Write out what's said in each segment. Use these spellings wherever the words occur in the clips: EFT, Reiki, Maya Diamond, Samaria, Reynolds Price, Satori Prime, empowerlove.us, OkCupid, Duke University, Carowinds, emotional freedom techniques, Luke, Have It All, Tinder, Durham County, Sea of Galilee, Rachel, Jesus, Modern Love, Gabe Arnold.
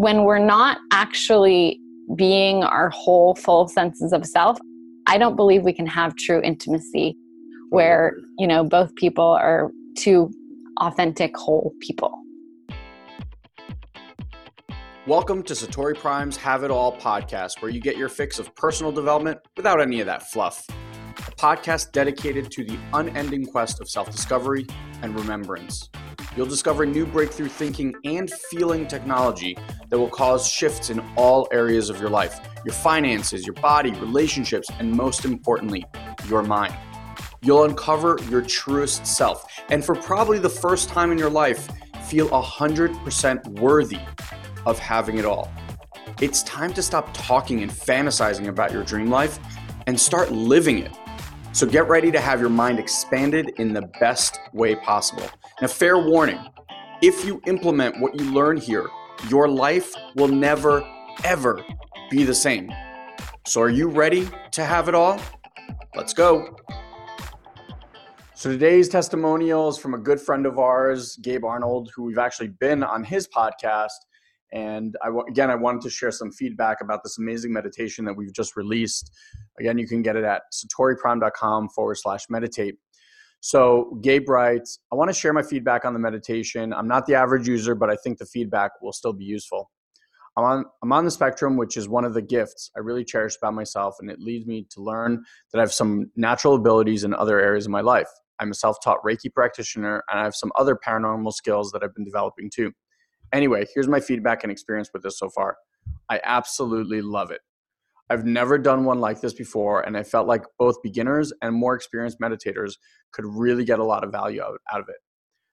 when we're not actually being our whole, full senses of self, I don't believe we can have true intimacy where, you know, both people are two authentic, whole people. Welcome to Satori Prime's Have It All podcast, where you get your fix of personal development without any of that fluff. A podcast dedicated to the unending quest of self-discovery and remembrance. You'll discover new breakthrough thinking and feeling technology that will cause shifts in all areas of your life, your finances, your body, relationships, and most importantly, your mind. You'll uncover your truest self, and for probably the first time in your life, feel 100% worthy of having it all. It's time to stop talking and fantasizing about your dream life and start living it. So get ready to have your mind expanded in the best way possible. Now, fair warning, if you implement what you learn here, your life will never, ever be the same. So are you ready to have it all? Let's go. So today's testimonial is from a good friend of ours, Gabe Arnold, who we've actually been on his podcast. And I wanted to share some feedback about this amazing meditation that we've just released. Again, you can get it at satoriprime.com/meditate. So Gabe writes, I want to share my feedback on the meditation. I'm not the average user, but I think the feedback will still be useful. I'm on the spectrum, which is one of the gifts I really cherish about myself, and it leads me to learn that I have some natural abilities in other areas of my life. I'm a self-taught Reiki practitioner, and I have some other paranormal skills that I've been developing too. Anyway, here's my feedback and experience with this so far. I absolutely love it. I've never done one like this before, and I felt like both beginners and more experienced meditators could really get a lot of value out of it.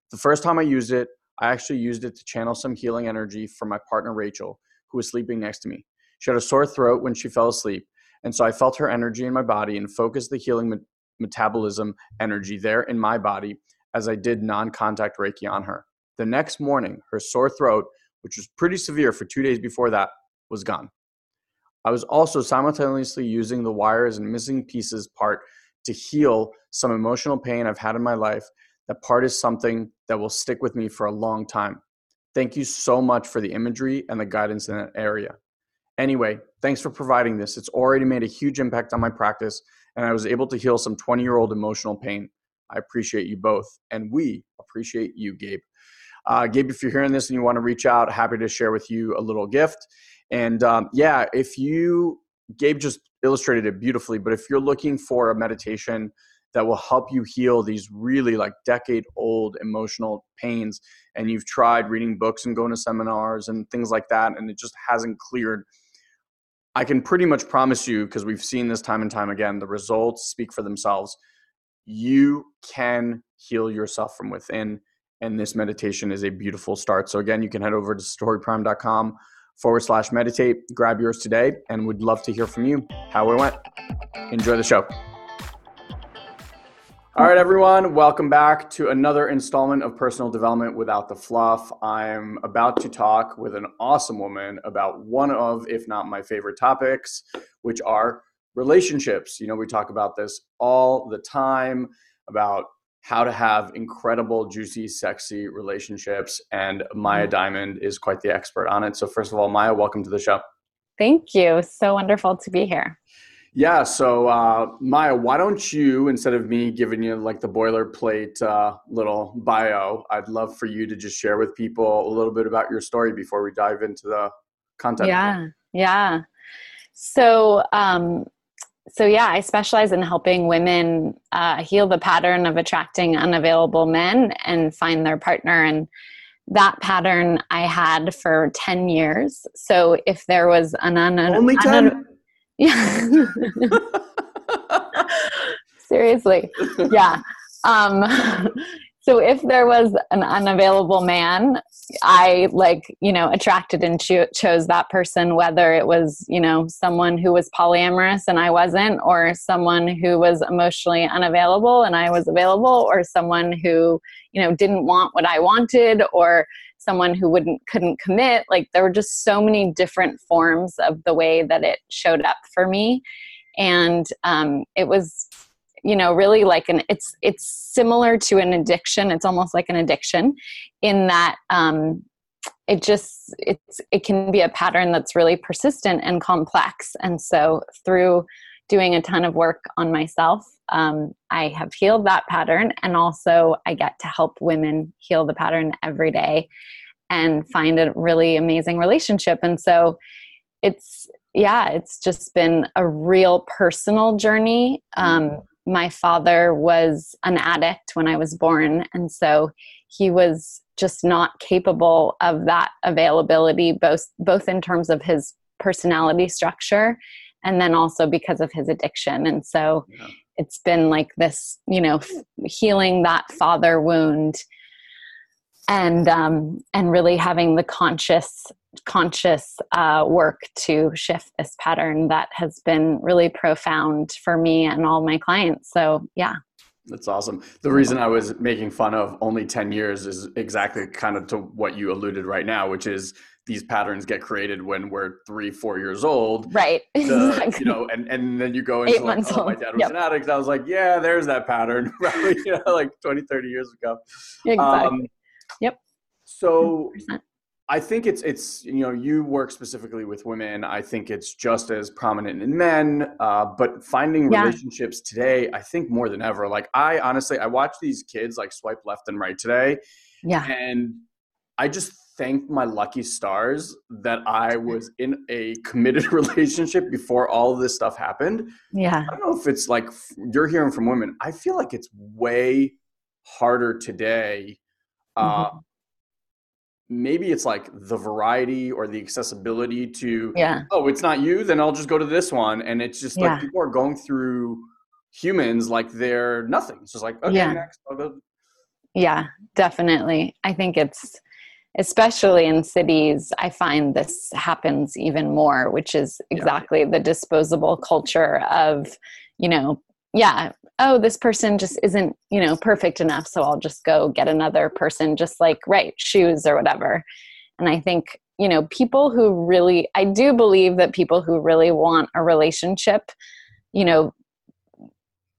The first time I used it, I actually used it to channel some healing energy for my partner, Rachel, who was sleeping next to me. She had a sore throat when she fell asleep, and so I felt her energy in my body and focused the healing metabolism energy there in my body as I did non-contact Reiki on her. The next morning, her sore throat, which was pretty severe for 2 days before that, was gone. I was also simultaneously using the wires and missing pieces part to heal some emotional pain I've had in my life. That part is something that will stick with me for a long time. Thank you so much for the imagery and the guidance in that area. Anyway, thanks for providing this. It's already made a huge impact on my practice, and I was able to heal some 20-year-old emotional pain. I appreciate you both, and we appreciate you, Gabe. Gabe, if you're hearing this and you want to reach out, happy to share with you a little gift. And Gabe just illustrated it beautifully, but if you're looking for a meditation that will help you heal these really like decade-old emotional pains, and you've tried reading books and going to seminars and things like that, and it just hasn't cleared, I can pretty much promise you, because we've seen this time and time again, the results speak for themselves. You can heal yourself from within. And this meditation is a beautiful start. So again, you can head over to satoriprime.com/meditate, grab yours today, and we'd love to hear from you how it went. Enjoy the show. All right, everyone, welcome back to another installment of Personal Development Without the Fluff. I'm about to talk with an awesome woman about one of, if not my favorite topics, which are relationships. You know, we talk about this all the time about how to have incredible, juicy, sexy relationships. And Maya Diamond is quite the expert on it. So first of all, Maya, welcome to the show. Thank you. So wonderful to be here. Yeah. So Maya, why don't you, instead of me giving you like the boilerplate little bio, I'd love for you to just share with people a little bit about your story before we dive into the content. Yeah. So I specialize in helping women heal the pattern of attracting unavailable men and find their partner. And that pattern I had for 10 years. So if there was only 10? Yeah. Seriously. Yeah. So if there was an unavailable man, I attracted and chose that person, whether it was, someone who was polyamorous and I wasn't, or someone who was emotionally unavailable and I was available, or someone who, didn't want what I wanted, or someone who couldn't commit. Like there were just so many different forms of the way that it showed up for me. And it was really like it's similar to an addiction. It's almost like an addiction in that it can be a pattern that's really persistent and complex. And so through doing a ton of work on myself, I have healed that pattern. And also I get to help women heal the pattern every day and find a really amazing relationship. And so it's just been a real personal journey. My father was an addict when I was born. And so he was just not capable of that availability, both in terms of his personality structure and then also because of his addiction. And so it's been like this, healing that father wound and really having the conscious work to shift this pattern that has been really profound for me and all my clients. So yeah. That's awesome. The reason I was making fun of only 10 years is exactly kind of to what you alluded right now, which is these patterns get created when we're 3-4 years old. Right. Exactly. And then you go into my dad was an addict. I was like, yeah, there's that pattern. Right. 20-30 years ago. Exactly. So 100%. I think it's you work specifically with women. I think it's just as prominent in men, but finding relationships today, I think more than ever. I watch these kids swipe left and right today. Yeah. And I just thank my lucky stars that I was in a committed relationship before all of this stuff happened. Yeah. I don't know if it's you're hearing from women. I feel like it's way harder today. Maybe it's the variety or the accessibility to, it's not you, then I'll just go to this one. And it's just people are going through humans they're nothing. It's just okay, next. I'll go. Yeah, definitely. I think it's, especially in cities, I find this happens even more, which is exactly the disposable culture of, oh, this person just isn't, perfect enough. So I'll just go get another person, just shoes or whatever. And I think, people who really, I do believe that people who really want a relationship,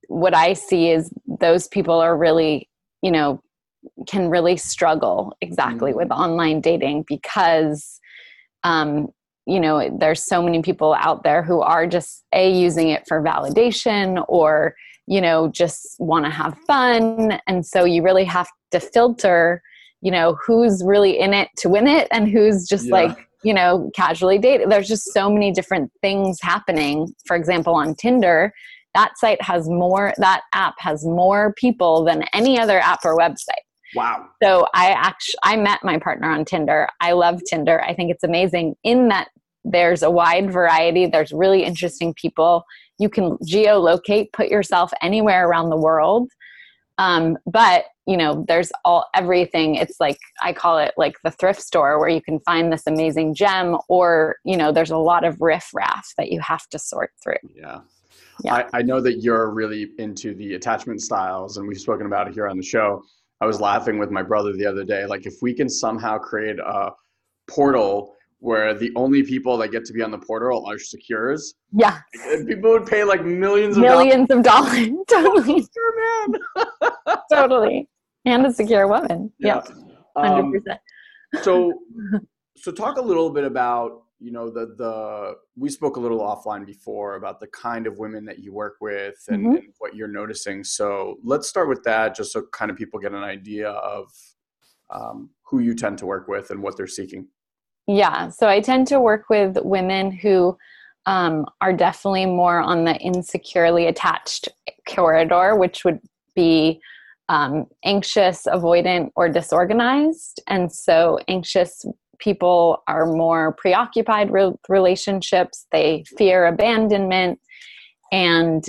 what I see is those people are really, can really struggle exactly with online dating because, there's so many people out there who are just using it for validation or, just want to have fun. And so you really have to filter, who's really in it to win it and who's just casually dating. There's just so many different things happening. For example, on Tinder, that app has more people than any other app or website. Wow. So I met my partner on Tinder. I love Tinder. I think it's amazing in that there's a wide variety. There's really interesting people. You can geolocate, put yourself anywhere around the world. But there's everything. It's I call it the thrift store where you can find this amazing gem or, there's a lot of riffraff that you have to sort through. Yeah. Yeah. I know that you're really into the attachment styles and we've spoken about it here on the show. I was laughing with my brother the other day. If we can somehow create a portal where the only people that get to be on the portal are secures. Yeah. People would pay millions of dollars. Totally. Secure man. Totally. And a secure woman. Yeah. Yep. 100%. So talk a little bit about, we spoke a little offline before about the kind of women that you work with and, and what you're noticing. So let's start with that just so kind of people get an idea of who you tend to work with and what they're seeking. Yeah. So I tend to work with women who are definitely more on the insecurely attached corridor, which would be anxious, avoidant, or disorganized. And so anxious people are more preoccupied with relationships. They fear abandonment. And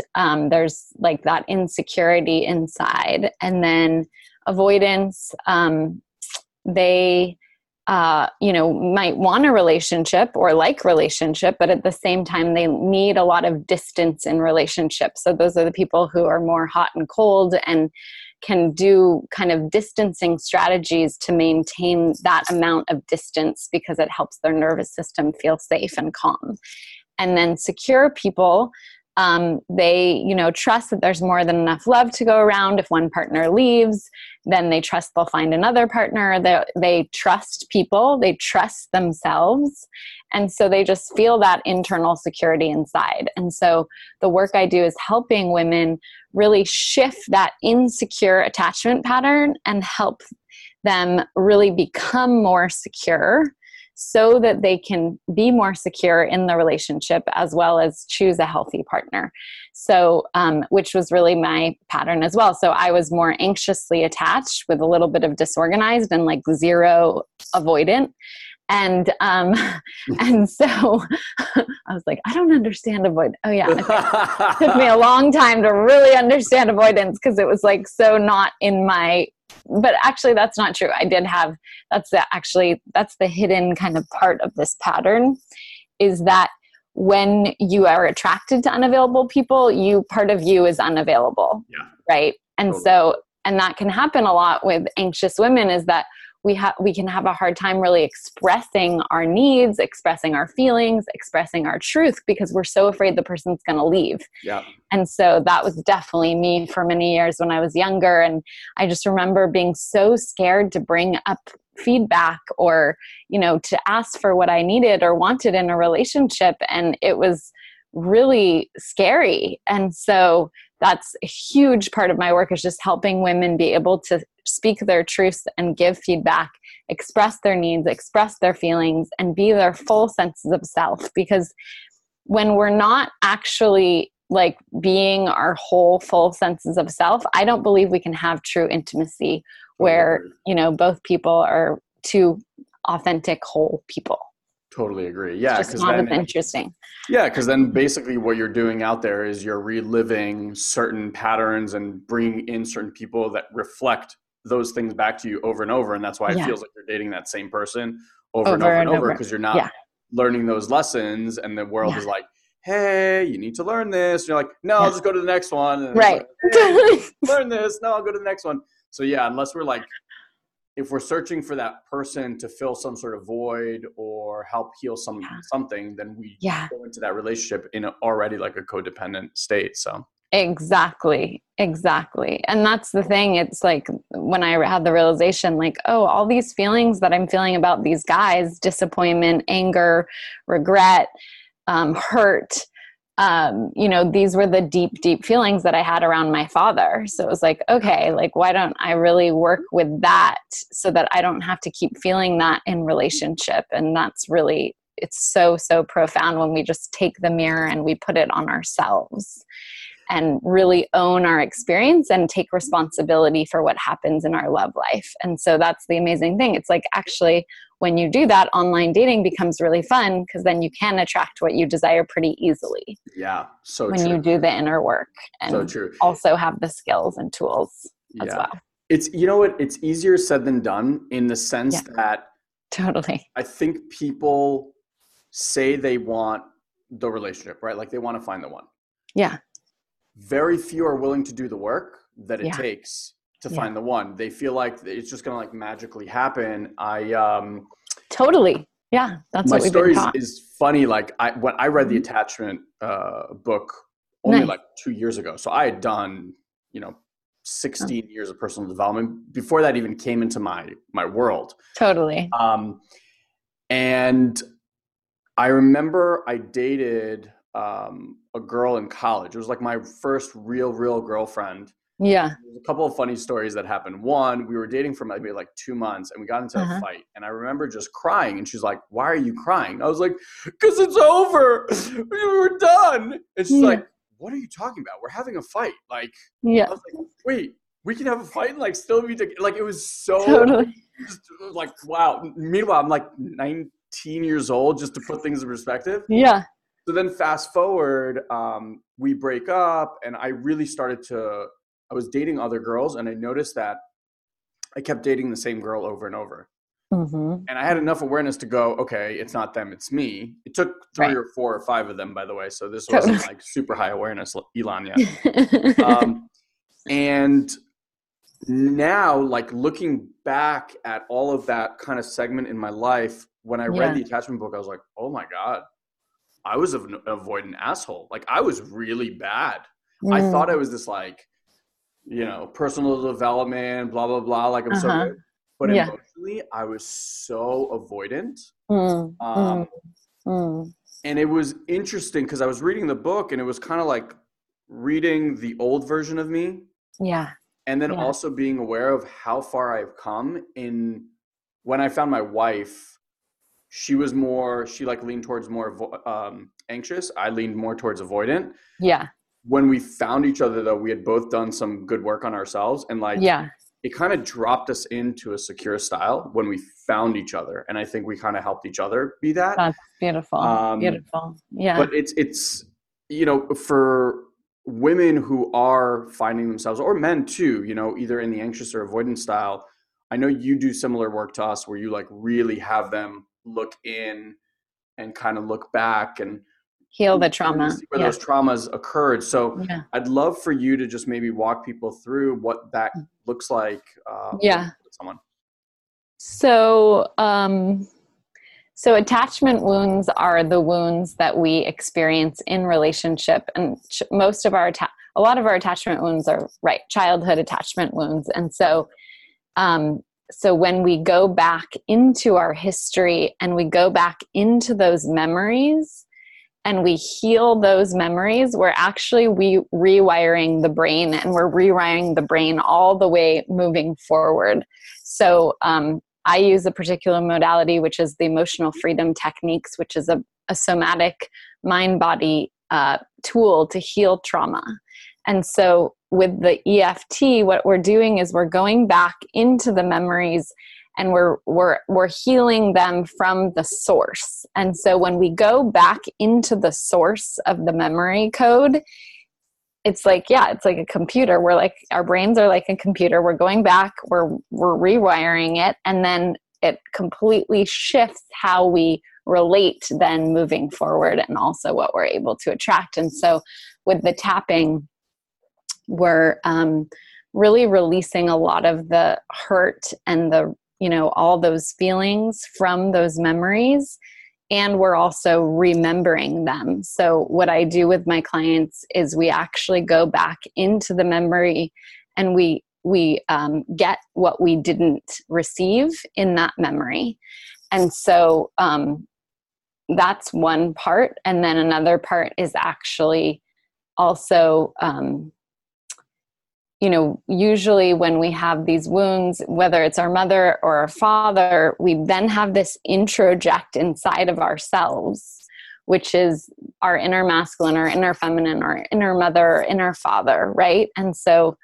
there's that insecurity inside. And then avoidance, they might want a relationship or relationship, but at the same time, they need a lot of distance in relationships. So those are the people who are more hot and cold and can do kind of distancing strategies to maintain that amount of distance because it helps their nervous system feel safe and calm. And then secure people They, trust that there's more than enough love to go around. If one partner leaves, then they trust they'll find another partner. They trust people. They trust themselves. And so they just feel that internal security inside. And so the work I do is helping women really shift that insecure attachment pattern and help them really become more secure, so that they can be more secure in the relationship as well as choose a healthy partner. So, which was really my pattern as well. So I was more anxiously attached with a little bit of disorganized and like zero avoidant. And so I was like, I don't understand avoidance. Oh yeah. Okay. It took me a long time to really understand avoidance, because it was like, so not in my, but actually that's not true. I did have, that's the hidden kind of part of this pattern, is that when you are attracted to unavailable people, part of you is unavailable. Yeah. Right. And totally. And that can happen a lot with anxious women, is that we can have a hard time really expressing our needs, expressing our feelings, expressing our truth, because we're so afraid the person's going to leave. Yeah. And so that was definitely me for many years when I was younger. And I just remember being so scared to bring up feedback or, to ask for what I needed or wanted in a relationship. And it was really scary. And so that's a huge part of my work, is just helping women be able to speak their truths and give feedback, express their needs, express their feelings, and be their full senses of self. Because when we're not actually like being our whole full senses of self, I don't believe we can have true intimacy where, both people are two authentic whole people. Totally agree. Yeah. Because that's interesting. Yeah. Because then basically what you're doing out there is you're reliving certain patterns and bringing in certain people that reflect those things back to you over and over. And that's why it feels like you're dating that same person over and over, because you're not learning those lessons. And the world is like, hey, you need to learn this. And you're like, no, I'll just go to the next one. And right. Like, hey, learn this. No, I'll go to the next one. So yeah, unless we're like, if we're searching for that person to fill some sort of void or help heal something, then we go into that relationship in already like a codependent state. So exactly. And that's the thing. It's like when I had the realization, like, oh, all these feelings that I'm feeling about these guys, disappointment, anger, regret, hurt, these were the deep, deep feelings that I had around my father. So it was like, okay, like, why don't I really work with that so that I don't have to keep feeling that in relationship? And that's really, it's so, so profound when we just take the mirror and we put it on ourselves and really own our experience and take responsibility for what happens in our love life. And so that's the amazing thing. It's like, actually, when you do that, online dating becomes really fun, because then you can attract what you desire pretty easily. Yeah, so true. When you do the inner work and also have the skills and tools as well. It's, it's easier said than done, in the sense that totally. I think people say they want the relationship, right? Like they want to find the one. Yeah. Very few are willing to do the work that it takes to find the one. They feel like it's just going to like magically happen. Totally. Yeah. That's what we've been taught. My story is funny. Like I read the attachment book only like 2 years ago. So I had done, 16 years of personal development before that even came into my world. Totally. And I remember I dated a girl in college. It was like my first real girlfriend. Yeah. There's a couple of funny stories that happened. One, we were dating for maybe like 2 months and we got into a fight, and I remember just crying, and she's like, why are you crying? I was like, because it's over. We were done. And she's like, what are you talking about? We're having a fight. Like, I was like, wait, we can have a fight and like still be like, it was so just, like, wow. Meanwhile, I'm like 19 years old, just to put things in perspective. Yeah. So then fast forward, we break up, and I really I was dating other girls, and I noticed that I kept dating the same girl over and over. Mm-hmm. And I had enough awareness to go, okay, it's not them, it's me. It took three or four or five of them, by the way. So this wasn't like super high awareness, Elon, yet. And now, like looking back at all of that kind of segment in my life, when I read the attachment book, I was like, oh my God. I was an avoidant asshole. Like, I was really bad. Mm. I thought I was this, like, you know, personal development, blah, blah, blah. Like, I'm so good. But emotionally, I was so avoidant. And it was interesting because I was reading the book and it was kind of like reading the old version of me. Yeah. And then also being aware of how far I've come in. When I found my wife, she was more, she like leaned towards more anxious. I leaned more towards avoidant. Yeah. When we found each other though, we had both done some good work on ourselves and like, it kind of dropped us into a secure style when we found each other. And I think we kind of helped each other be that. That's beautiful. Beautiful. Yeah. But it's, you know, for women who are finding themselves, or men too, you know, either in the anxious or avoidant style, I know you do similar work to us where you like really have them look in and kind of look back and heal the trauma where those traumas occurred. So I'd love for you to just maybe walk people through what that looks like. With someone. So, so attachment wounds are the wounds that we experience in relationship, and most of our, a lot of our attachment wounds are childhood attachment wounds. And so, so when we go back into our history and we go back into those memories and we heal those memories, we're actually rewiring the brain, and we're rewiring the brain all the way moving forward. So I use a particular modality, which is the emotional freedom techniques, which is a somatic mind-body tool to heal trauma. And so with the EFT, what we're doing is we're going back into the memories and we're healing them from the source. And so when we go back into the source of the memory code, it's like, it's like a computer. We're like, our brains are like a computer. We're going back, we're rewiring it, and then it completely shifts how we relate then moving forward, and also what we're able to attract. And so with the tapping, we're really releasing a lot of the hurt and the, you know, all those feelings from those memories. And we're also remembering them. So what I do with my clients is we actually go back into the memory and we get what we didn't receive in that memory. And so that's one part. And then another part is actually also, you know, usually when we have these wounds, whether it's our mother or our father, we then have this introject inside of ourselves, which is our inner masculine, our inner feminine, our inner mother, our inner father, right? And so,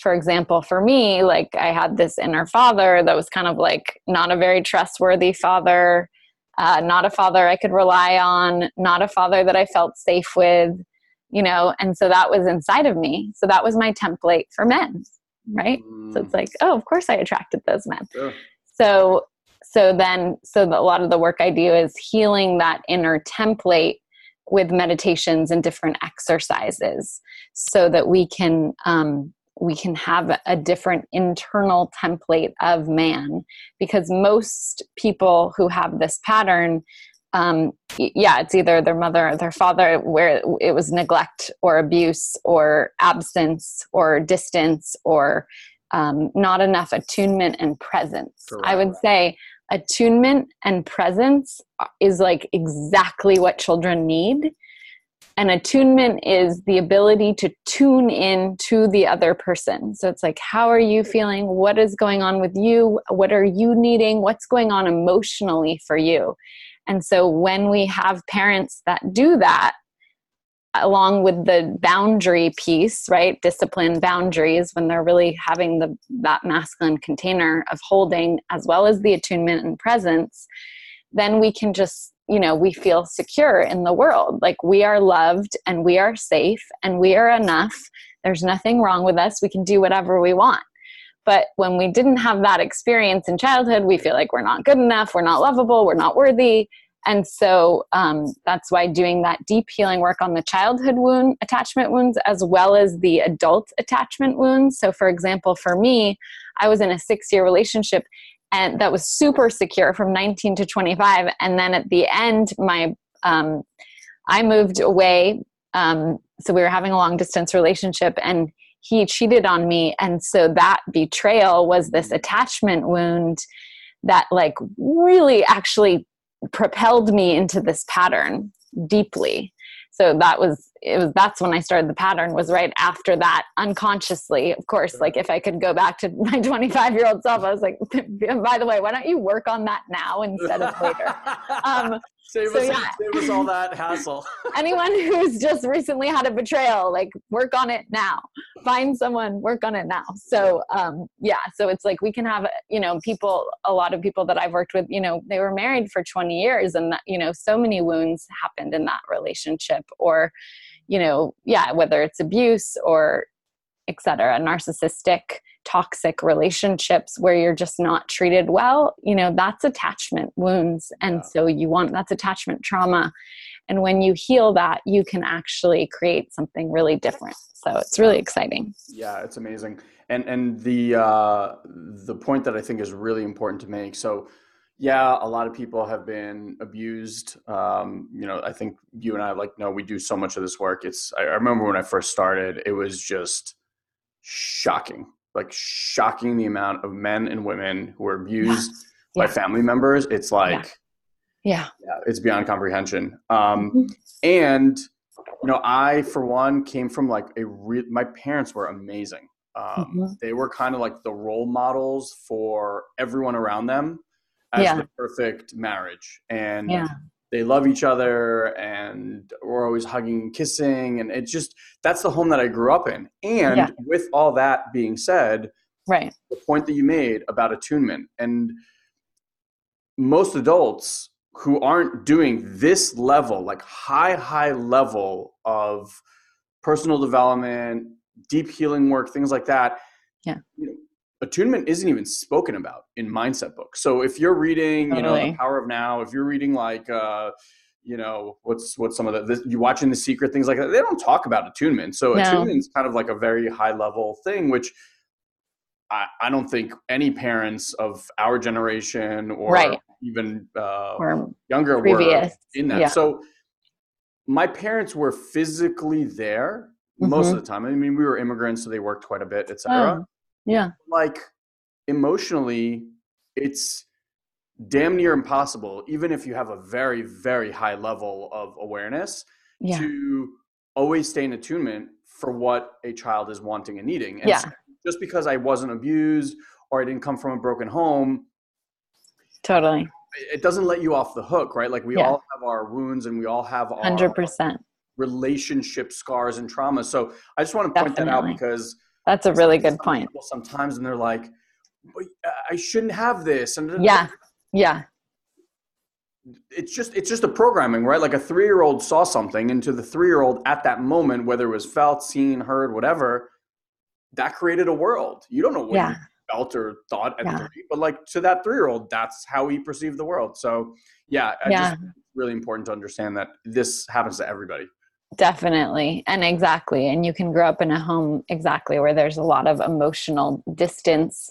for example, for me, like I had this inner father that was kind of like not a very trustworthy father, not a father I could rely on, not a father that I felt safe with. You know, and so that was inside of me. So that was my template for men, right? So it's like, oh, of course I attracted those men. Yeah. So a lot of the work I do is healing that inner template with meditations and different exercises so that we can have a different internal template of man, because most people who have this pattern, it's either their mother or their father where it was neglect or abuse or absence or distance or not enough attunement and presence. Correct. I would say attunement and presence is like exactly what children need. And attunement is the ability to tune in to the other person. So it's like, how are you feeling? What is going on with you? What are you needing? What's going on emotionally for you? And so when we have parents that do that, along with the boundary piece, right, discipline boundaries, when they're really having that masculine container of holding as well as the attunement and presence, then we can just, you know, we feel secure in the world. Like we are loved and we are safe and we are enough. There's nothing wrong with us. We can do whatever we want. But when we didn't have that experience in childhood, we feel like we're not good enough, we're not lovable, we're not worthy. And so that's why doing that deep healing work on the childhood wound, attachment wounds, as well as the adult attachment wounds. So for example, for me, I was in a 6-year relationship and that was super secure from 19 to 25. And then at the end, my I moved away. So we were having a long distance relationship and he cheated on me. And so that betrayal was this attachment wound that like really actually propelled me into this pattern deeply. So that was, that's when I started the pattern, was right after that, unconsciously. Of course, like if I could go back to my 25-year-old self, I was like, by the way, why don't you work on that now instead of later? Save us all that hassle. Anyone who's just recently had a betrayal, like work on it now. Find someone, work on it now. So so it's like we can have, people, a lot of people that I've worked with, they were married for 20 years and, so many wounds happened in that relationship, or whether it's abuse or et cetera, narcissistic, toxic relationships where you're just not treated well, that's attachment wounds. And so that's attachment trauma. And when you heal that, you can actually create something really different. So it's really exciting. Yeah, it's amazing. And the point that I think is really important to make. So yeah, a lot of people have been abused. I think you and I we do so much of this work. I remember when I first started, it was just shocking the amount of men and women who were abused by family members. It's it's beyond comprehension. And, I, for one, came from my parents were amazing. They were kind of like the role models for everyone around them. As the perfect marriage, and they love each other, and we're always hugging and kissing, and it's just, that's the home that I grew up in. And with all that being said, the point that you made about attunement, and most adults who aren't doing this level, like high level of personal development, deep healing work, things like that. Yeah. Attunement isn't even spoken about in mindset books. So if you're reading, The Power of Now, if you're reading what's some of you're watching The Secret, things like that, they don't talk about attunement. So attunement is kind of like a very high level thing, which I don't think any parents of our generation or even younger were in that. Yeah. So my parents were physically there most of the time. I mean, we were immigrants, so they worked quite a bit, et cetera. Yeah. Emotionally, it's damn near impossible, even if you have a very, very high level of awareness, to always stay in attunement for what a child is wanting and needing. And so just because I wasn't abused or I didn't come from a broken home. Totally. It doesn't let you off the hook, right? Like we all have our wounds and we all have our 100% relationship scars and trauma. So I just want to point that out because that's a really good point. Sometimes, and they're like, I shouldn't have this. And it's just a programming, right? Like a 3-year-old saw something, and to the 3-year-old at that moment, whether it was felt, seen, heard, whatever, that created a world. You don't know what you felt or thought at 3, but to that 3-year-old, that's how he perceived the world. So just really important to understand that this happens to everybody. Definitely. And exactly. And you can grow up in a home where there's a lot of emotional distance.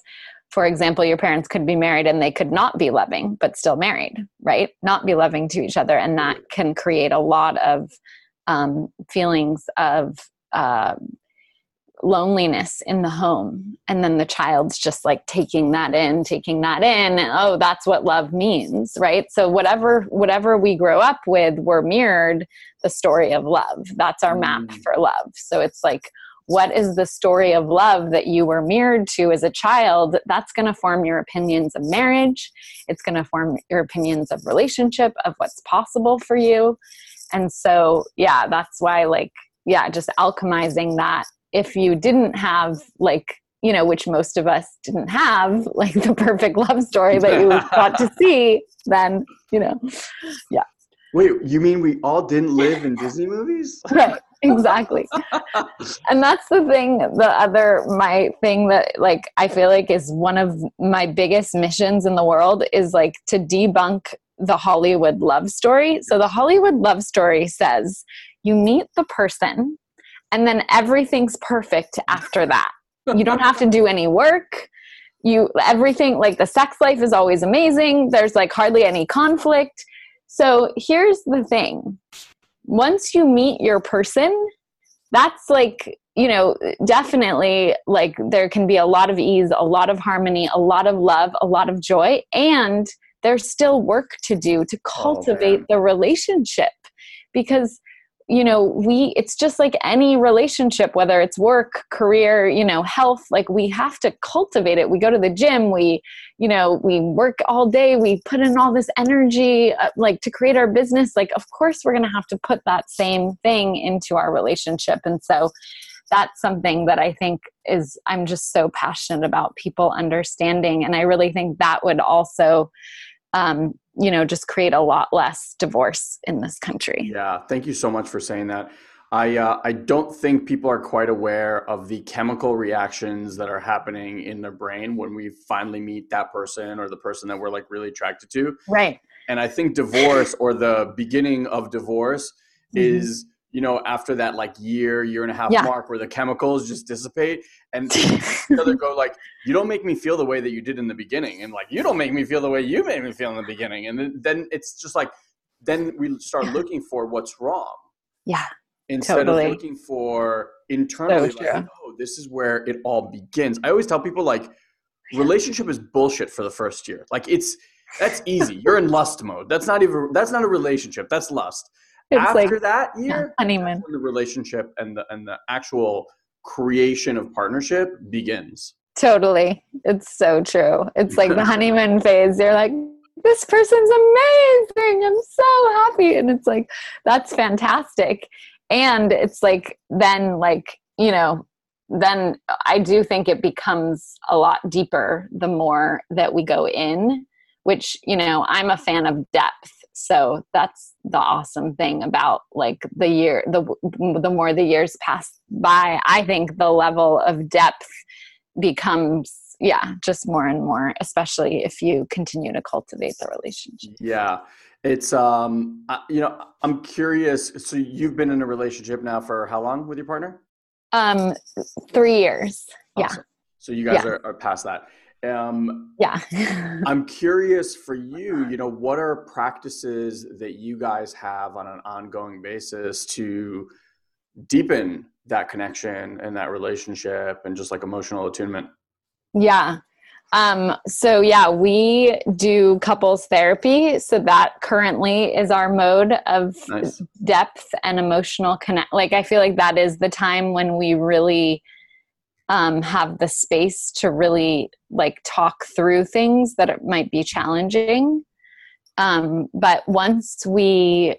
For example, your parents could be married and they could not be loving, but still married, right? Not be loving to each other. And that can create a lot of feelings of loneliness in the home. And then the child's just taking that in. And, that's what love means, right? So whatever we grow up with, we're mirrored the story of love. That's our map for love. So it's what is the story of love that you were mirrored to as a child? That's going to form your opinions of marriage. It's going to form your opinions of relationship, of what's possible for you. And so, that's why just alchemizing that. If you didn't have which most of us didn't have the perfect love story that you got to see, then, Wait, you mean we all didn't live in Disney movies? Right. Exactly. And that's the thing, my thing that I feel is one of my biggest missions in the world is to debunk the Hollywood love story. So the Hollywood love story says you meet the person and then everything's perfect after that. You don't have to do any work. Everything, the sex life is always amazing. There's hardly any conflict. So here's the thing. once you meet your person, that's like, you know, definitely like there can be a lot of ease, a lot of harmony, a lot of love, a lot of joy. And there's still work to do to cultivate the relationship, because, you know, it's just like any relationship, whether it's work, career, you know, health, like we have to cultivate it. We go to the gym, we work all day, we put in all this energy, like to create our business. Like, of course, we're going to have to put that same thing into our relationship. And so that's something that I think I'm just so passionate about people understanding. And I really think that would also, you know, just create a lot less divorce in this country. Yeah. Thank you so much for saying that. I don't think people are quite aware of the chemical reactions that are happening in their brain when we finally meet that person or the person that we're like really attracted to. Right. And I think divorce or the beginning of divorce is, you know, after that like year and a half mark where the chemicals just dissipate and each other go like, you don't make me feel the way that you did in the beginning. And like, you don't make me feel the way you made me feel in the beginning. And then it's just like, then we start looking for what's wrong. Yeah. Instead of looking for internally, like, oh, this is where it all begins. I always tell people like, relationship is bullshit for the first year. Like that's easy. You're in lust mode. That's not a relationship. That's lust. It's after like, that year, honeymoon. The relationship and the actual creation of partnership begins. Totally. It's so true. It's like the honeymoon phase. You're like, this person's amazing. I'm so happy. And it's like, that's fantastic. And it's like, then like, you know, then I do think it becomes a lot deeper the more that we go in, which, you know, I'm a fan of depth. So that's the awesome thing about like the year, the more the years pass by, I think the level of depth becomes, just more and more, especially if you continue to cultivate the relationship. Yeah. It's, you know, I'm curious. So you've been in a relationship now for how long with your partner? 3 years. Awesome. Yeah. So you guys are past that. I'm curious for you, you know, what are practices that you guys have on an ongoing basis to deepen that connection and that relationship and just like emotional attunement? Yeah. We do couples therapy. So that currently is our mode of depth and emotional connect. Like, I feel like that is the time when we really have the space to really like talk through things that it might be challenging. But once we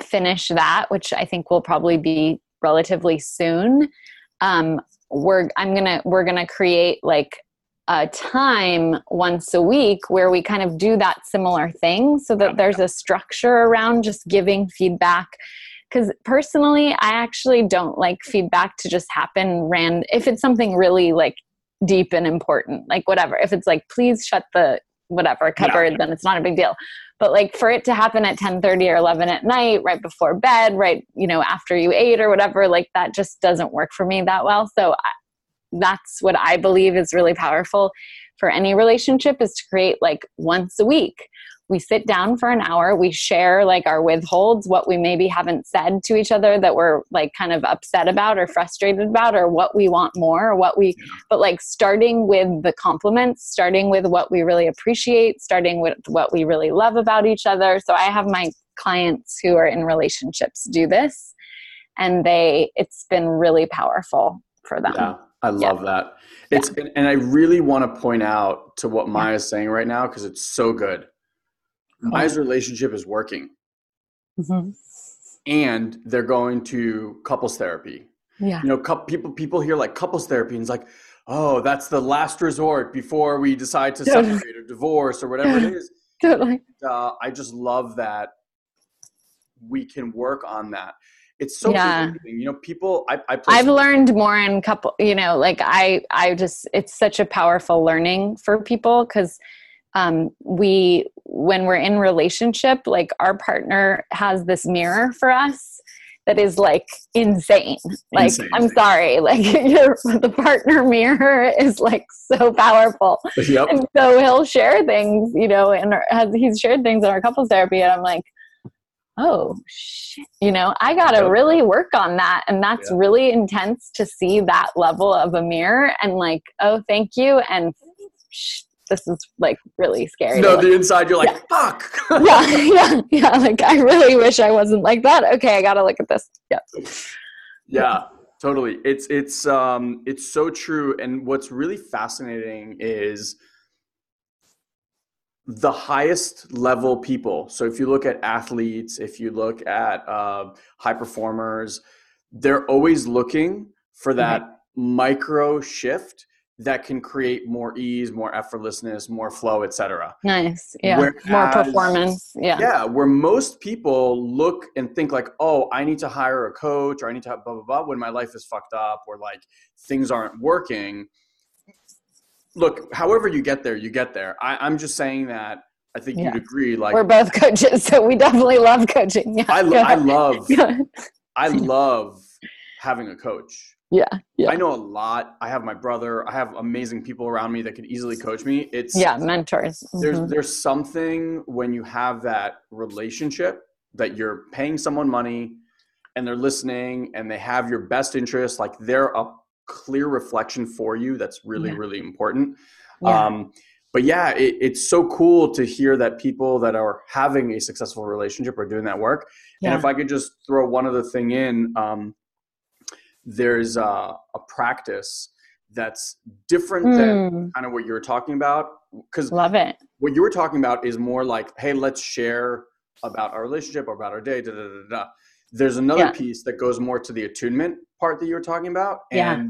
finish that, which I think will probably be relatively soon, we're gonna create like a time once a week where we kind of do that similar thing so that there's a structure around just giving feedback. Because personally, I actually don't like feedback to just happen if it's something really like deep and important, like whatever. If it's like, please shut the whatever cupboard, then it's not a big deal. But like for it to happen at 10:30 or 11 at night, right before bed, right, you know, after you ate or whatever, like that just doesn't work for me that well. So that's what I believe is really powerful for any relationship, is to create like once a week. We sit down for an hour, we share like our withholds, what we maybe haven't said to each other that we're like kind of upset about or frustrated about, or what we want more, or but like starting with the compliments, starting with what we really appreciate, starting with what we really love about each other. So I have my clients who are in relationships do this, and it's been really powerful for them. Yeah. I love that. And I really want to point out to what Maya's saying right now, because it's so good. Maya's relationship is working, and they're going to couples therapy. Yeah, you know, people hear like couples therapy and it's like, oh, that's the last resort before we decide to separate or divorce or whatever it is. Totally. And, I just love that we can work on that. It's so interesting. You know, people, I've learned more in couple, you know, like I just, it's such a powerful learning for people, because when we're in relationship, like our partner has this mirror for us that is like insane. Like, I'm sorry, like the partner mirror is like so powerful. Yep. And so he'll share things, you know, and he's shared things in our couples therapy, and I'm like, oh shit, you know, I got to really work on that. And that's really intense to see that level of a mirror and like, oh, thank you. And this is like really scary. No, the inside you're like, fuck. Yeah. Like, I really wish I wasn't like that. Okay. I got to look at this. Yeah. Totally. It's so true. And what's really fascinating is the highest level people. So if you look at athletes, if you look at high performers, they're always looking for that micro shift that can create more ease, more effortlessness, more flow, etc. Nice. Yeah. Whereas, more performance. Yeah. Yeah. Where most people look and think like, oh, I need to hire a coach or I need to have blah, blah, blah when my life is fucked up or like things aren't working. Look, however you get there, you get there. I'm just saying that I think you'd agree. Like, we're both coaches, so we definitely love coaching. Yeah, I love having a coach. Yeah. I know a lot. I have my brother. I have amazing people around me that could easily coach me. It's mentors. There's something when you have that relationship that you're paying someone money and they're listening and they have your best interest. Like they're up. Clear reflection for you. That's really, really important. Yeah. But yeah, it's so cool to hear that people that are having a successful relationship are doing that work. Yeah. And if I could just throw one other thing in, there's a practice that's different than kind of what you were talking about. Because love it. What you were talking about is more like, hey, let's share about our relationship or about our day. There's another piece that goes more to the attunement part that you were talking about. And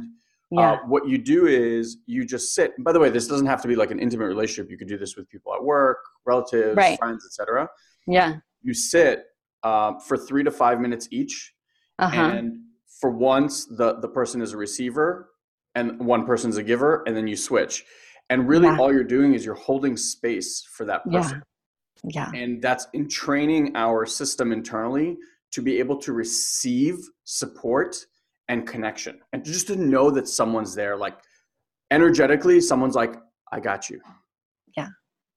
what you do is you just sit. And by the way, this doesn't have to be like an intimate relationship. You could do this with people at work, relatives, friends, etc. Yeah. You sit for 3 to 5 minutes each. And for once, the person is a receiver and one person's a giver, and then you switch. And really all you're doing is you're holding space for that person. Yeah. And that's in training our system internally to be able to receive support and connection and just to know that someone's there, like energetically someone's like, I got you. Yeah.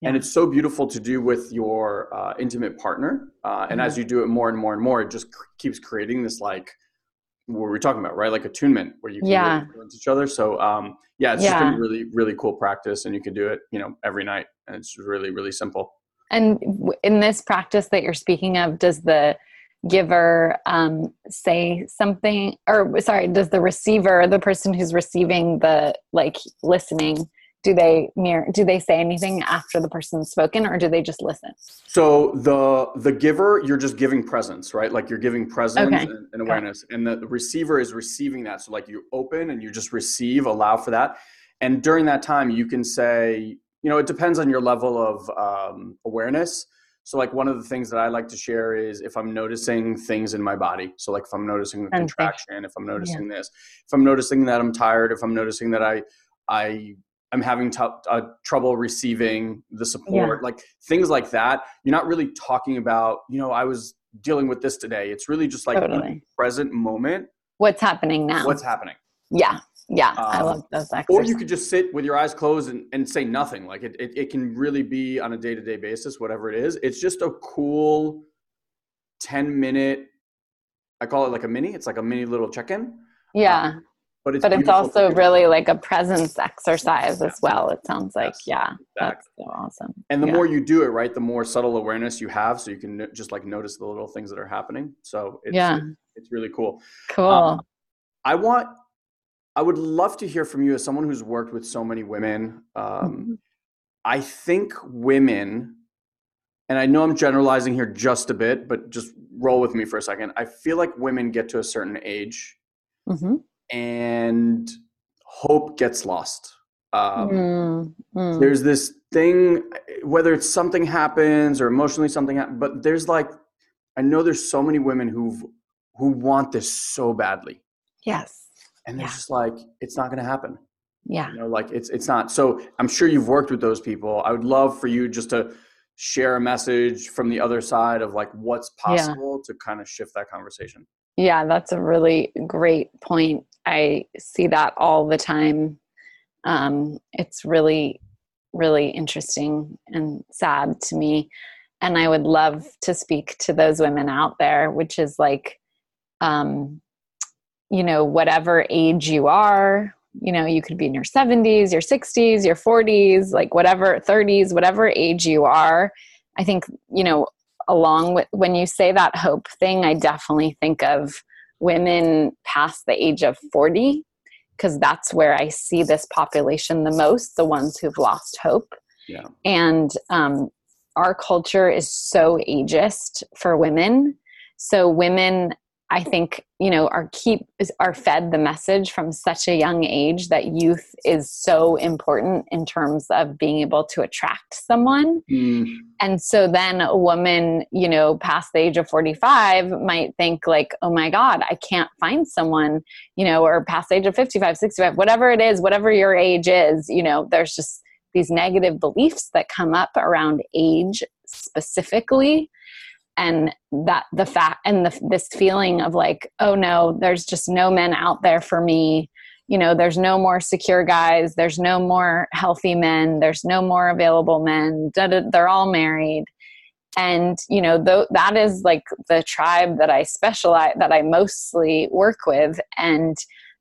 And it's so beautiful to do with your intimate partner. And as you do it more and more and more, it just keeps creating this, like what we're talking about, right? Like attunement where you can influence each other. So it's just been a really, really cool practice and you can do it, you know, every night. And it's really, really simple. And in this practice that you're speaking of, does the giver say something, or does the receiver, the person who's receiving the, like, listening, do they say anything after the person's spoken, or do they just listen? So the giver, you're just giving presence, right? Like you're giving presence and awareness, and the receiver is receiving that. So like you open and you just receive, allow for that. And during that time you can say, you know, it depends on your level of awareness. So like one of the things that I like to share is if I'm noticing things in my body. So like if I'm noticing the contraction, if I'm noticing this, if I'm noticing that I'm tired, if I'm noticing that I'm having trouble receiving the support, like things like that. You're not really talking about, you know, I was dealing with this today. It's really just like the present moment. What's happening now? What's happening? Yeah. Yeah. I love those exercises. Or you could just sit with your eyes closed and say nothing. Like it can really be on a day-to-day basis, whatever it is. It's just a cool 10-minute, I call it like a mini. It's like a mini little check-in. Yeah. But it's also really like a presence exercise as well. It sounds like, that's so awesome. And the more you do it, right, the more subtle awareness you have. So you can just like notice the little things that are happening. So it's really cool. Cool. I would love to hear from you as someone who's worked with so many women. I think women, and I know I'm generalizing here just a bit, but just roll with me for a second. I feel like women get to a certain age and hope gets lost. There's this thing, whether it's something happens or emotionally something happens, but there's like, I know there's so many women who want this so badly. Yes. And they're just like, it's not going to happen. Yeah. You know, like it's not. So I'm sure you've worked with those people. I would love for you just to share a message from the other side of like what's possible to kind of shift that conversation. Yeah, that's a really great point. I see that all the time. It's really, really interesting and sad to me. And I would love to speak to those women out there, which is like, you know, whatever age you are, you know, you could be in your 70s, your 60s, your 40s, like whatever, 30s, whatever age you are. I think, you know, along with when you say that hope thing, I definitely think of women past the age of 40, because that's where I see this population the most, the ones who've lost hope. Yeah. And our culture is so ageist for women. So women, I think, you know, are fed the message from such a young age that youth is so important in terms of being able to attract someone. Mm. And so then a woman, you know, past the age of 45 might think like, oh my God, I can't find someone, you know, or past the age of 55, 65, whatever it is, whatever your age is, you know, there's just these negative beliefs that come up around age specifically. And that this feeling of like, oh no, there's just no men out there for me. You know, there's no more secure guys. There's no more healthy men. There's no more available men. They're all married. And, you know, that is like the tribe that I mostly work with. And,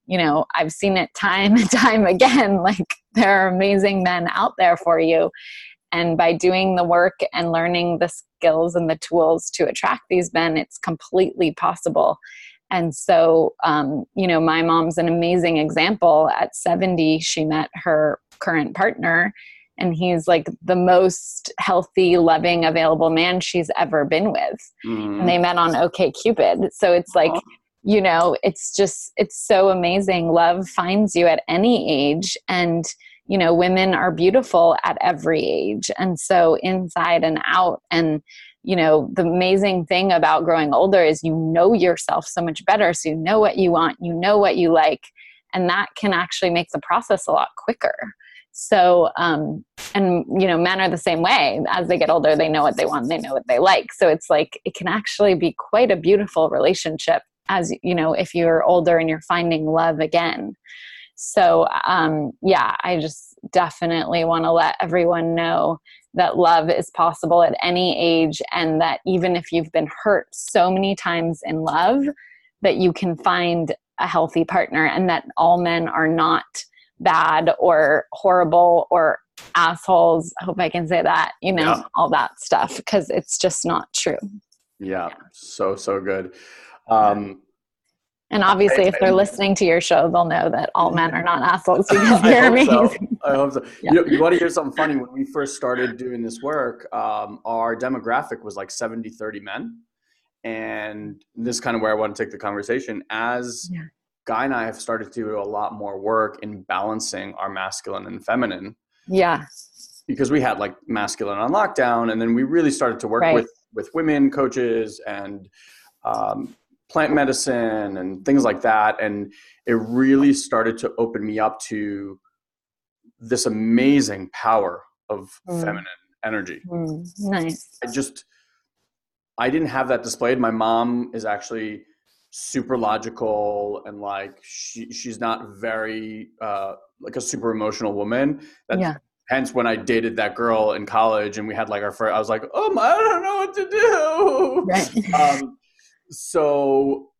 you know, I've seen it time and time again, like there are amazing men out there for you. And by doing the work and learning the skills and the tools to attract these men, it's completely possible. And so, you know, my mom's an amazing example. At 70, she met her current partner, and he's like the most healthy, loving, available man she's ever been with. Mm. And they met on OkCupid. So it's like, you know, it's so amazing. Love finds you at any age. And you know, women are beautiful at every age. And so inside and out. And, you know, the amazing thing about growing older is you know yourself so much better. So you know what you want, you know what you like, and that can actually make the process a lot quicker. So, and you know, men are the same way. As they get older, they know what they want, they know what they like. So it's like, it can actually be quite a beautiful relationship as, you know, if you're older and you're finding love again. So, yeah, I just definitely want to let everyone know that love is possible at any age, and that even if you've been hurt so many times in love, that you can find a healthy partner, and that all men are not bad or horrible or assholes. I hope I can say that, you know, all that stuff, because it's just not true. Yeah. So good. And obviously, if they're listening to your show, they'll know that all men are not assholes. Because they're amazing. I hope so. Yeah. You want to hear something funny? When we first started doing this work, our demographic was like 70-30 men. And this is kind of where I want to take the conversation. As Guy and I have started to do a lot more work in balancing our masculine and feminine. Yeah. Because we had like masculine on lockdown. And then we really started to work with women coaches and plant medicine and things like that. And it really started to open me up to this amazing power of feminine energy. Mm. Nice. I didn't have that displayed. My mom is actually super logical, and like, she's not very, like a super emotional woman. Hence when I dated that girl in college and we had like our first, I was like, oh my, I don't know what to do. Right. So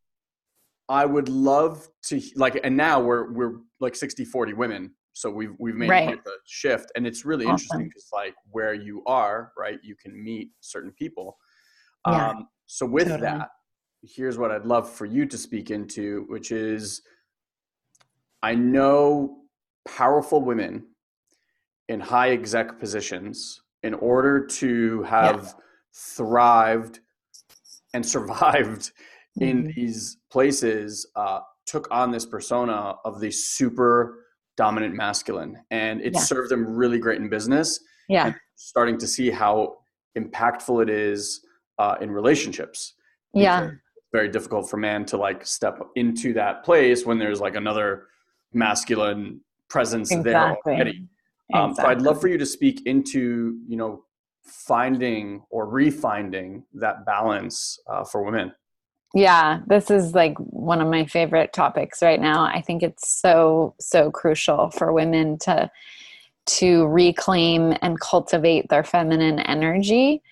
I would love to like, and now we're like 60-40 women. So we've made a shift, and it's really interesting because like where you are, right, you can meet certain people. Yeah. So with that, here's what I'd love for you to speak into, which is, I know powerful women in high exec positions, in order to have thrived and survived in these places, took on this persona of the super dominant masculine, and it served them really great in business. Yeah. And starting to see how impactful it is, in relationships. Yeah. Very difficult for man to like step into that place when there's like another masculine presence there already. So I'd love for you to speak into, you know, finding or refinding that balance for women. Yeah, this is like one of my favorite topics right now. I think it's so crucial for women to reclaim and cultivate their feminine energy,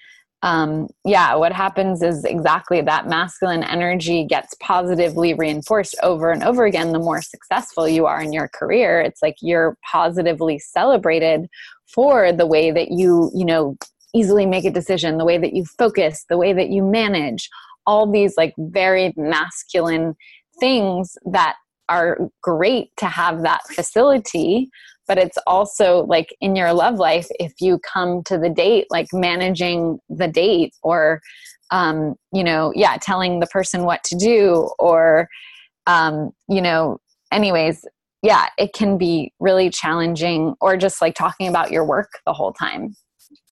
what happens is exactly that masculine energy gets positively reinforced over and over again. The more successful you are in your career, it's like you're positively celebrated for the way that you, easily make a decision, the way that you focus, the way that you manage, all these like very masculine things that are great to have that facility. But it's also like in your love life, if you come to the date, like managing the date or, telling the person what to do or, it can be really challenging, or just like talking about your work the whole time,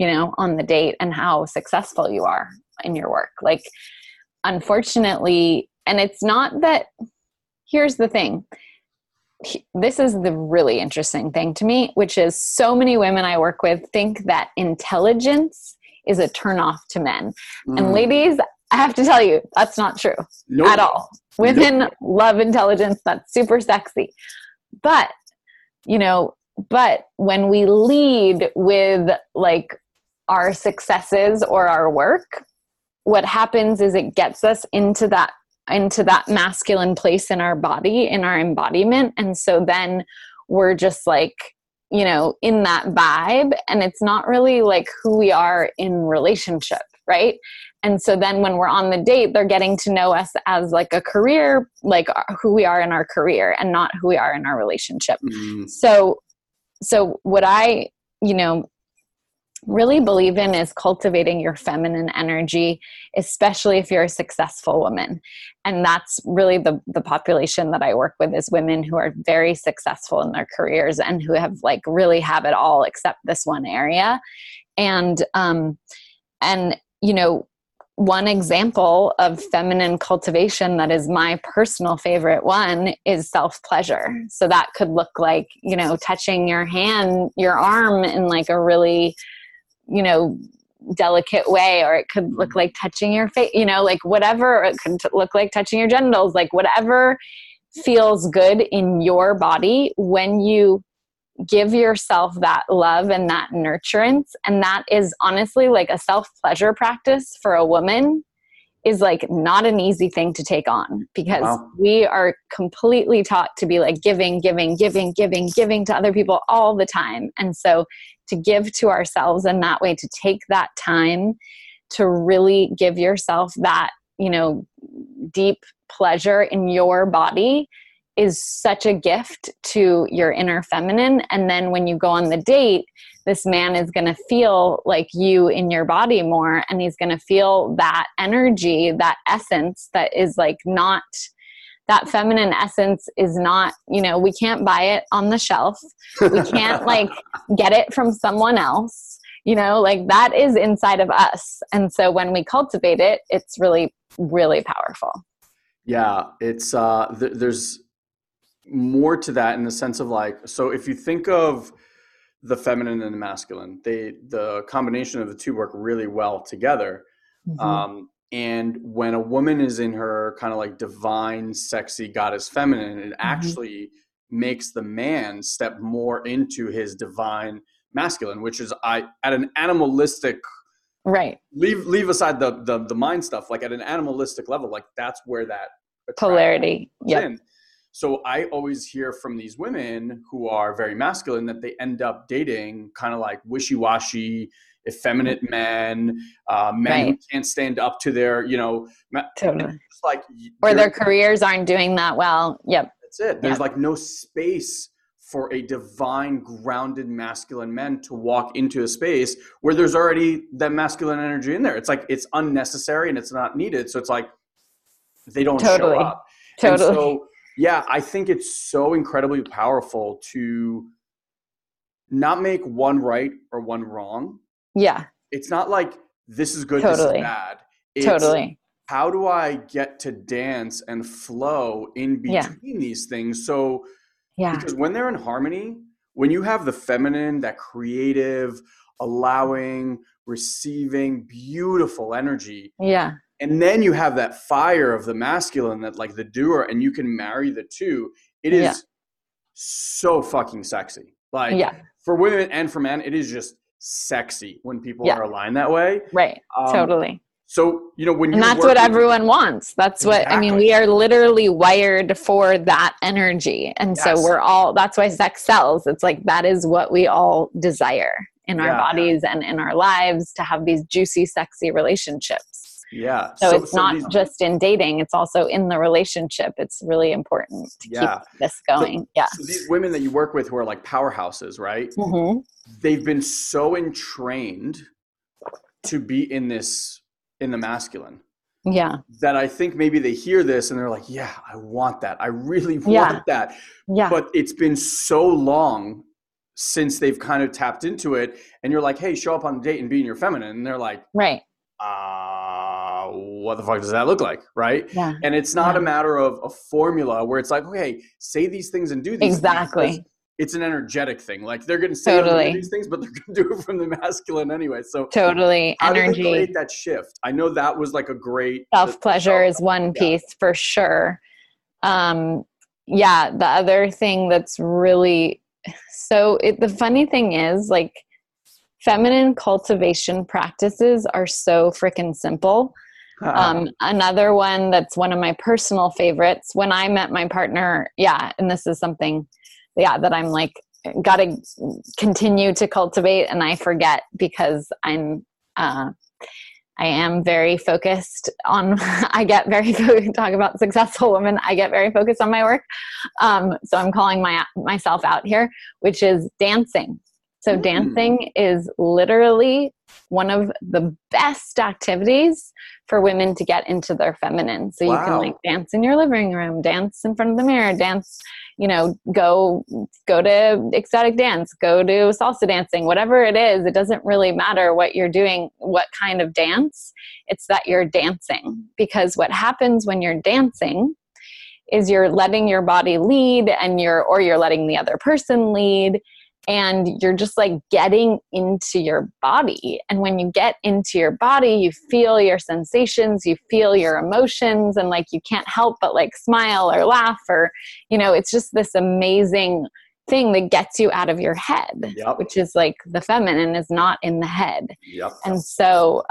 on the date and how successful you are in your work. Like, unfortunately, and it's not that, here's the thing. This is the really interesting thing to me, which is so many women I work with think that intelligence is a turnoff to men. Mm. And ladies, I have to tell you, that's not true at all. Women love intelligence. That's super sexy. But, but when we lead with like our successes or our work, what happens is it gets us into that masculine place in our body, in our embodiment. And so then we're just like, in that vibe, and it's not really like who we are in relationship. Right. And so then when we're on the date, they're getting to know us as like a career, like who we are in our career and not who we are in our relationship. Mm-hmm. So what I, really believe in is cultivating your feminine energy, especially if you're a successful woman. And that's really the population that I work with, is women who are very successful in their careers and who have like really have it all except this one area. And one example of feminine cultivation that is my personal favorite one is self-pleasure. So that could look like, touching your hand, your arm in like a really delicate way, or it could look like touching your face, like whatever, or it could look like touching your genitals, like whatever feels good in your body when you give yourself that love and that nurturance. And that is honestly like a self-pleasure practice for a woman is like not an easy thing to take on, because we are completely taught to be like giving to other people all the time. And so to give to ourselves in that way, to take that time to really give yourself that, deep pleasure in your body is such a gift to your inner feminine. And then when you go on the date, this man is going to feel like you in your body more, and he's going to feel that energy, that essence that is like not – that feminine essence is not, we can't buy it on the shelf. We can't like get it from someone else, like that is inside of us. And so when we cultivate it, it's really, really powerful. Yeah. It's, there's more to that in the sense of like, so if you think of the feminine and the masculine, the combination of the two work really well together. Mm-hmm. And when a woman is in her kind of like divine, sexy, goddess feminine, it actually makes the man step more into his divine masculine, which is at an animalistic, right. Leave aside the mind stuff, like at an animalistic level, like that's where that polarity comes in. So I always hear from these women who are very masculine that they end up dating kind of like wishy-washy, effeminate men right. who can't stand up to their, totally. Like, or their careers aren't doing that well. Yep. That's it. There's like no space for a divine, grounded, masculine man to walk into a space where there's already that masculine energy in there. It's like, it's unnecessary and it's not needed. So it's like, they don't show up. Totally. And so, I think it's so incredibly powerful to not make one right or one wrong. Yeah. It's not like this is good, this is bad. It's how do I get to dance and flow in between these things? So because when they're in harmony, when you have the feminine, that creative, allowing, receiving, beautiful energy. Yeah. And then you have that fire of the masculine, that like the doer, and you can marry the two. It is so fucking sexy. Like for women and for men, it is just sexy when people are aligned that way. Right. Totally. So, you know, when you're that's what everyone wants. That's what, I mean, we are literally wired for that energy. And so we're all, that's why sex sells. It's like, that is what we all desire in our bodies and in our lives, to have these juicy, sexy relationships. Yeah. So it's not just in dating, it's also in the relationship. It's really important to keep this going. So these women that you work with who are like powerhouses, right? Mm-hmm. They've been so entrained to be in this, in the masculine. Yeah. That I think maybe they hear this and they're like, yeah, I want that. I really want that. Yeah. But it's been so long since they've kind of tapped into it. And you're like, hey, show up on the date and be in your feminine. And they're like, right. What the fuck does that look like? Right. Yeah. And it's not a matter of a formula where it's like, okay, say these things and do these things. Exactly. It's an energetic thing. Like they're going to say these things, but they're going to do it from the masculine anyway. So totally energy. How do they create that shift? I know that was like a great self-pleasure is one piece for sure. The other thing that's really the funny thing is like feminine cultivation practices are so freaking simple. Another one that's one of my personal favorites when I met my partner. Yeah. And this is something that I'm like, got to continue to cultivate. And I forget because I am very focused on, talk about successful women. I get very focused on my work. So I'm calling myself out here, which is dancing. So dancing is literally one of the best activities for women to get into their feminine. So you can like dance in your living room, dance in front of the mirror, dance, you know, go to ecstatic dance, go to salsa dancing, whatever it is. It doesn't really matter what you're doing, what kind of dance. It's that you're dancing, because what happens when you're dancing is you're letting your body lead and you're letting the other person lead. And you're just like getting into your body. And when you get into your body, you feel your sensations, you feel your emotions, and like you can't help but like smile or laugh or, you know, it's just this amazing thing that gets you out of your head, which is like the feminine is not in the head. And so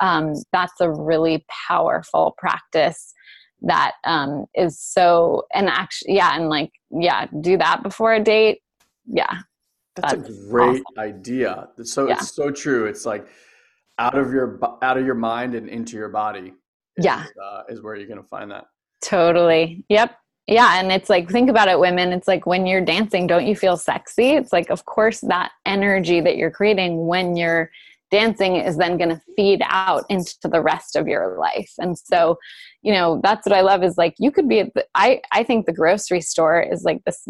that's a really powerful practice that is so, and actually, and like, do that before a date. Yeah. That's a great idea. So it's so true. It's like out of your mind and into your body is where you're going to find that. Totally. Yep. Yeah. And it's like, think about it, women. It's like when you're dancing, don't you feel sexy? It's like, of course, that energy that you're creating when you're dancing is then going to feed out into the rest of your life. And so, you know, that's what I love is like, you could be at I think the grocery store is like this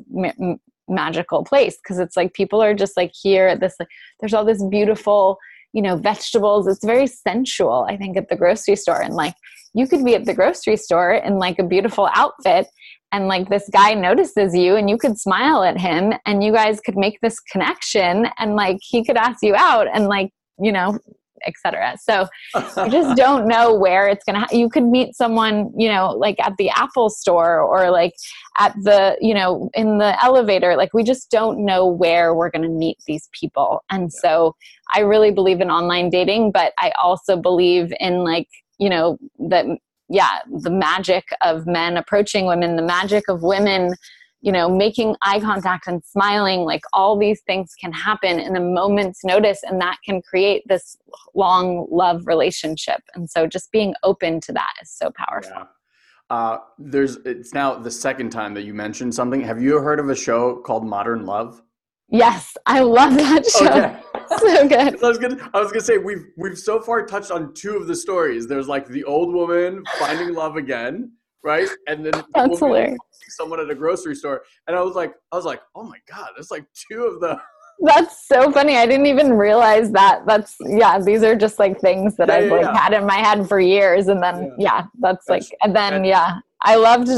magical place, because it's like people are just like here at this, like, there's all this beautiful, you know, vegetables. It's very sensual, I think, at the grocery store. And like you could be at the grocery store in like a beautiful outfit, and like this guy notices you and you could smile at him and you guys could make this connection, and like he could ask you out and like, you know, etc. So you just don't know where it's going to you could meet someone, you know, like at the Apple store or like at the, you know, in the elevator. Like we just don't know where we're going to meet these people. And so I really believe in online dating, but I also believe in like, you know, that, the magic of men approaching women, the magic of women, you know, making eye contact and smiling. Like all these things can happen in a moment's notice, and that can create this long love relationship. And so just being open to that is so powerful. Yeah. It's now the second time that you mentioned something. Have you heard of a show called Modern Love? Yes. I love that show. Okay. So good. I was gonna say we've so far touched on two of the stories. There's like the old woman finding love again. Right. And then someone at a grocery store. And I was like, oh my God, that's like two of the. That's so funny. I didn't even realize that. That's these are just like things that I've had in my head for years. And then, I loved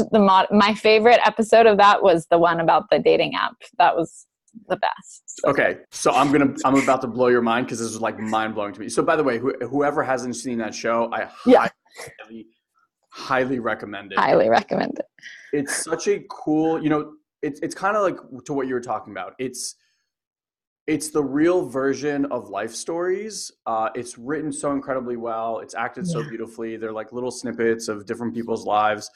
my favorite episode of that was the one about the dating app. That was the best. So. Okay. So I'm about to blow your mind, because this is like mind blowing to me. So by the way, whoever hasn't seen that show, I highly recommend it. Highly recommend it. It's such a cool, you know, it's kind of like to what you were talking about. It's It's the real version of life stories. It's written so incredibly well. It's acted so beautifully. They're like little snippets of different people's lives.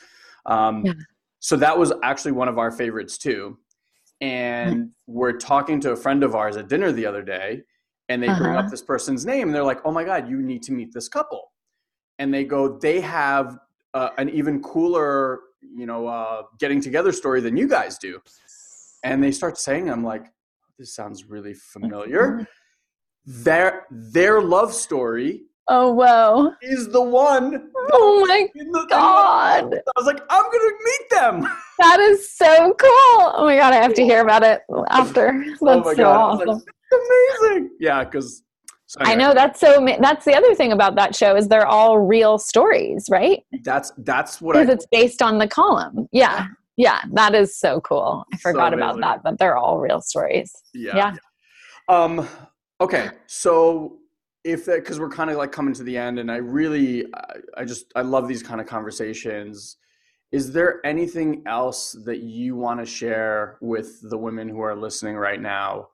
So that was actually one of our favorites too. And we're talking to a friend of ours at dinner the other day, and they bring up this person's name, and they're like, oh my God, you need to meet this couple. And they go, they have an even cooler, getting together story than you guys do. And they start saying, I'm like, this sounds really familiar. Their love story. Oh, wow. Is the one. Oh my God. I was like, I'm going to meet them. That is so cool. Oh my God. I have to hear about it after. That's awesome. Like, that's amazing. Yeah. Cause I know that's the other thing about that show is they're all real stories, right? That's what it's based on the column. Yeah. Yeah, that is so cool. I forgot about that, but they're all real stories. Yeah. Okay. So because we're kind of like coming to the end, and I love these kind of conversations. Is there anything else that you want to share with the women who are listening right now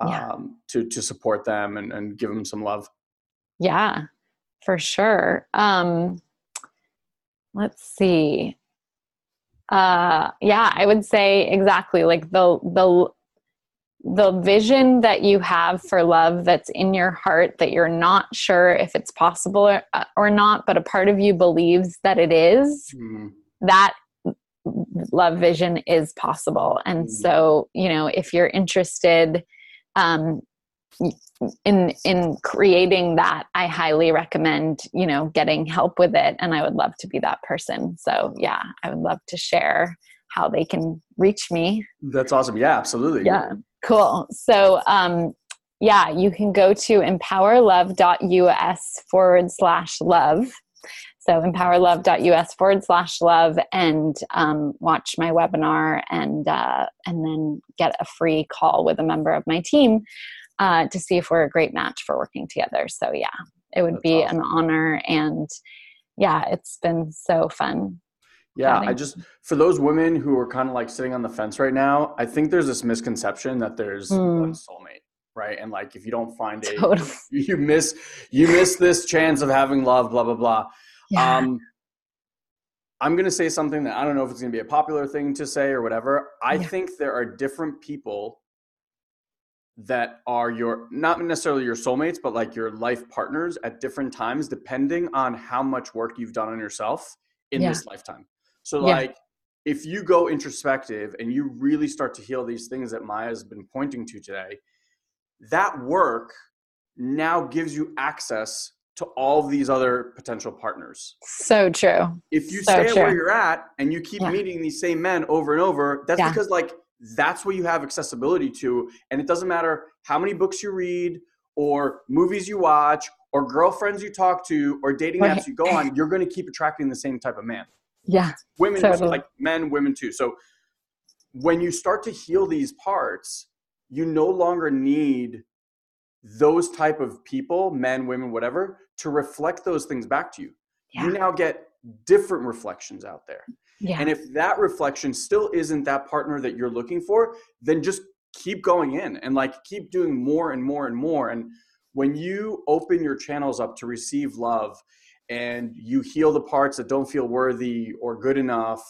to support them and give them some love? Yeah, for sure. Let's see. I would say exactly like the vision that you have for love that's in your heart that you're not sure if it's possible or not, but a part of you believes that it is, that love vision is possible. And so, if you're interested, in creating that, I highly recommend, getting help with it. And I would love to be that person. So yeah, I would love to share how they can reach me. That's awesome. Yeah, absolutely. Yeah. Cool. So, you can go to empowerlove.us /love. So empowerlove.us /love and, watch my webinar and then get a free call with a member of my team, to see if we're a great match for working together. So yeah, it would be awesome. An honor. And yeah, it's been so fun. Yeah. For those women who are kind of like sitting on the fence right now, I think there's this misconception that there's one soulmate, right? And like, if you don't find it, you miss this chance of having love, blah, blah, blah. Yeah. I'm going to say something that I don't know if it's going to be a popular thing to say or whatever. I think there are different people that are not necessarily your soulmates, but like your life partners at different times, depending on how much work you've done on yourself in this lifetime. So like if you go introspective and you really start to heal these things that Maya's been pointing to today, that work now gives you access to all these other potential partners. So true. If you stay where you're at and you keep meeting these same men over and over, that's because like, that's what you have accessibility to. And it doesn't matter how many books you read or movies you watch or girlfriends you talk to or dating apps you go on, you're going to keep attracting the same type of man. Yeah. Women, like men, women too. So when you start to heal these parts, you no longer need those type of people, men, women, whatever, to reflect those things back to you. Yeah. You now get different reflections out there. Yeah. And if that reflection still isn't that partner that you're looking for, then just keep going in and like keep doing more and more and more. And when you open your channels up to receive love and you heal the parts that don't feel worthy or good enough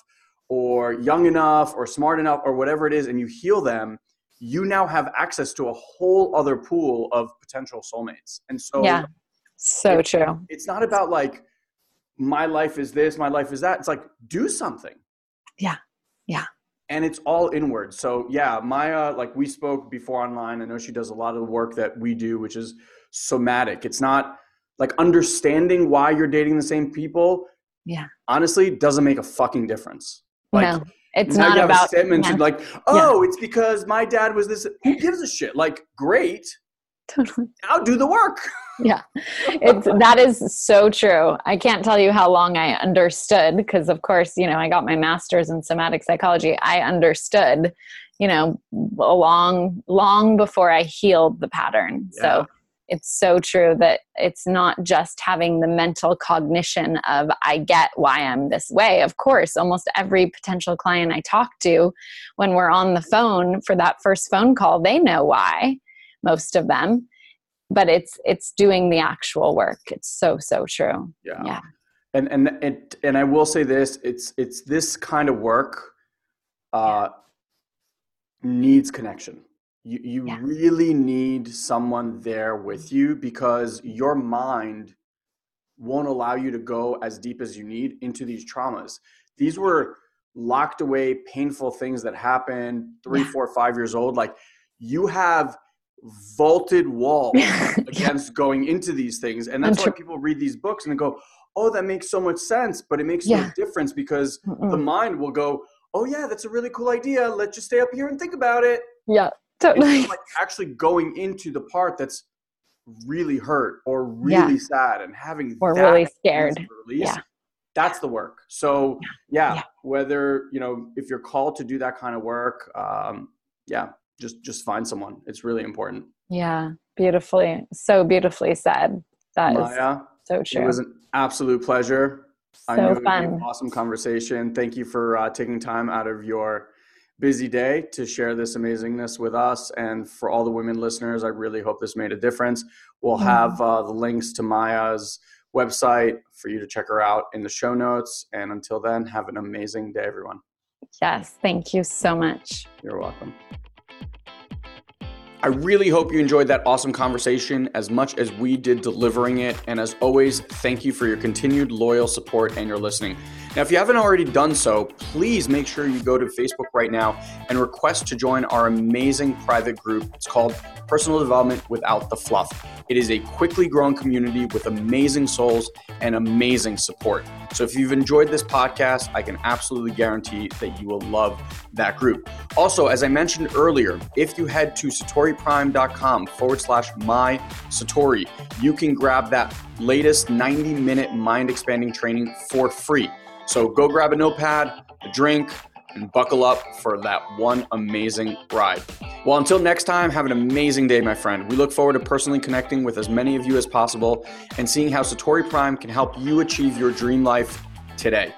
or young enough or smart enough or whatever it is, and you heal them, you now have access to a whole other pool of potential soulmates. And so, so true. It's not about like, my life is this, my life is that. It's like, do something. Yeah. Yeah. And it's all inward. So yeah, Maya, like we spoke before online, I know she does a lot of the work that we do, which is somatic. It's not like understanding why you're dating the same people. Yeah. Honestly, doesn't make a fucking difference. Like, no, it's not you have about statements like, oh, it's because my dad was this. Who gives a shit? Like, great. Totally. I'll do the work. Yeah. That is so true. I can't tell you how long I understood because of course, I got my master's in somatic psychology. I understood, long before I healed the pattern. Yeah. So it's so true that it's not just having the mental cognition of I get why I'm this way. Of course, almost every potential client I talk to when we're on the phone for that first phone call, they know why. most of them, but it's doing the actual work. It's so true. Yeah. And I will say this, it's this kind of work needs connection. You really need someone there with you, because your mind won't allow you to go as deep as you need into these traumas. These were locked away, painful things that happened 3, 4, 5 years old. Like, you have vaulted walls against going into these things. And that's why people read these books and they go, oh, that makes so much sense. But it makes no difference, because the mind will go, oh yeah, that's a really cool idea. Let's just stay up here and think about it. Yeah. Totally. It's like actually going into the part that's really hurt or really sad and having or that really scared release, that's the work. So whether, if you're called to do that kind of work, just find someone. It's really important. Yeah. Beautifully. So beautifully said. That Maya, is so true. It was an absolute pleasure. So I know it was an awesome conversation. Thank you for taking time out of your busy day to share this amazingness with us. And for all the women listeners, I really hope this made a difference. We'll have the links to Maya's website for you to check her out in the show notes. And until then, have an amazing day, everyone. Yes. Thank you so much. You're welcome. I really hope you enjoyed that awesome conversation as much as we did delivering it. And as always, thank you for your continued loyal support and your listening. Now, if you haven't already done so, please make sure you go to Facebook right now and request to join our amazing private group. It's called Personal Development Without the Fluff. It is a quickly growing community with amazing souls and amazing support. So if you've enjoyed this podcast, I can absolutely guarantee that you will love that group. Also, as I mentioned earlier, if you head to satoriprime.com/mysatori, you can grab that latest 90-minute mind-expanding training for free. So go grab a notepad, a drink, and buckle up for that one amazing ride. Well, until next time, have an amazing day, my friend. We look forward to personally connecting with as many of you as possible and seeing how Satori Prime can help you achieve your dream life today.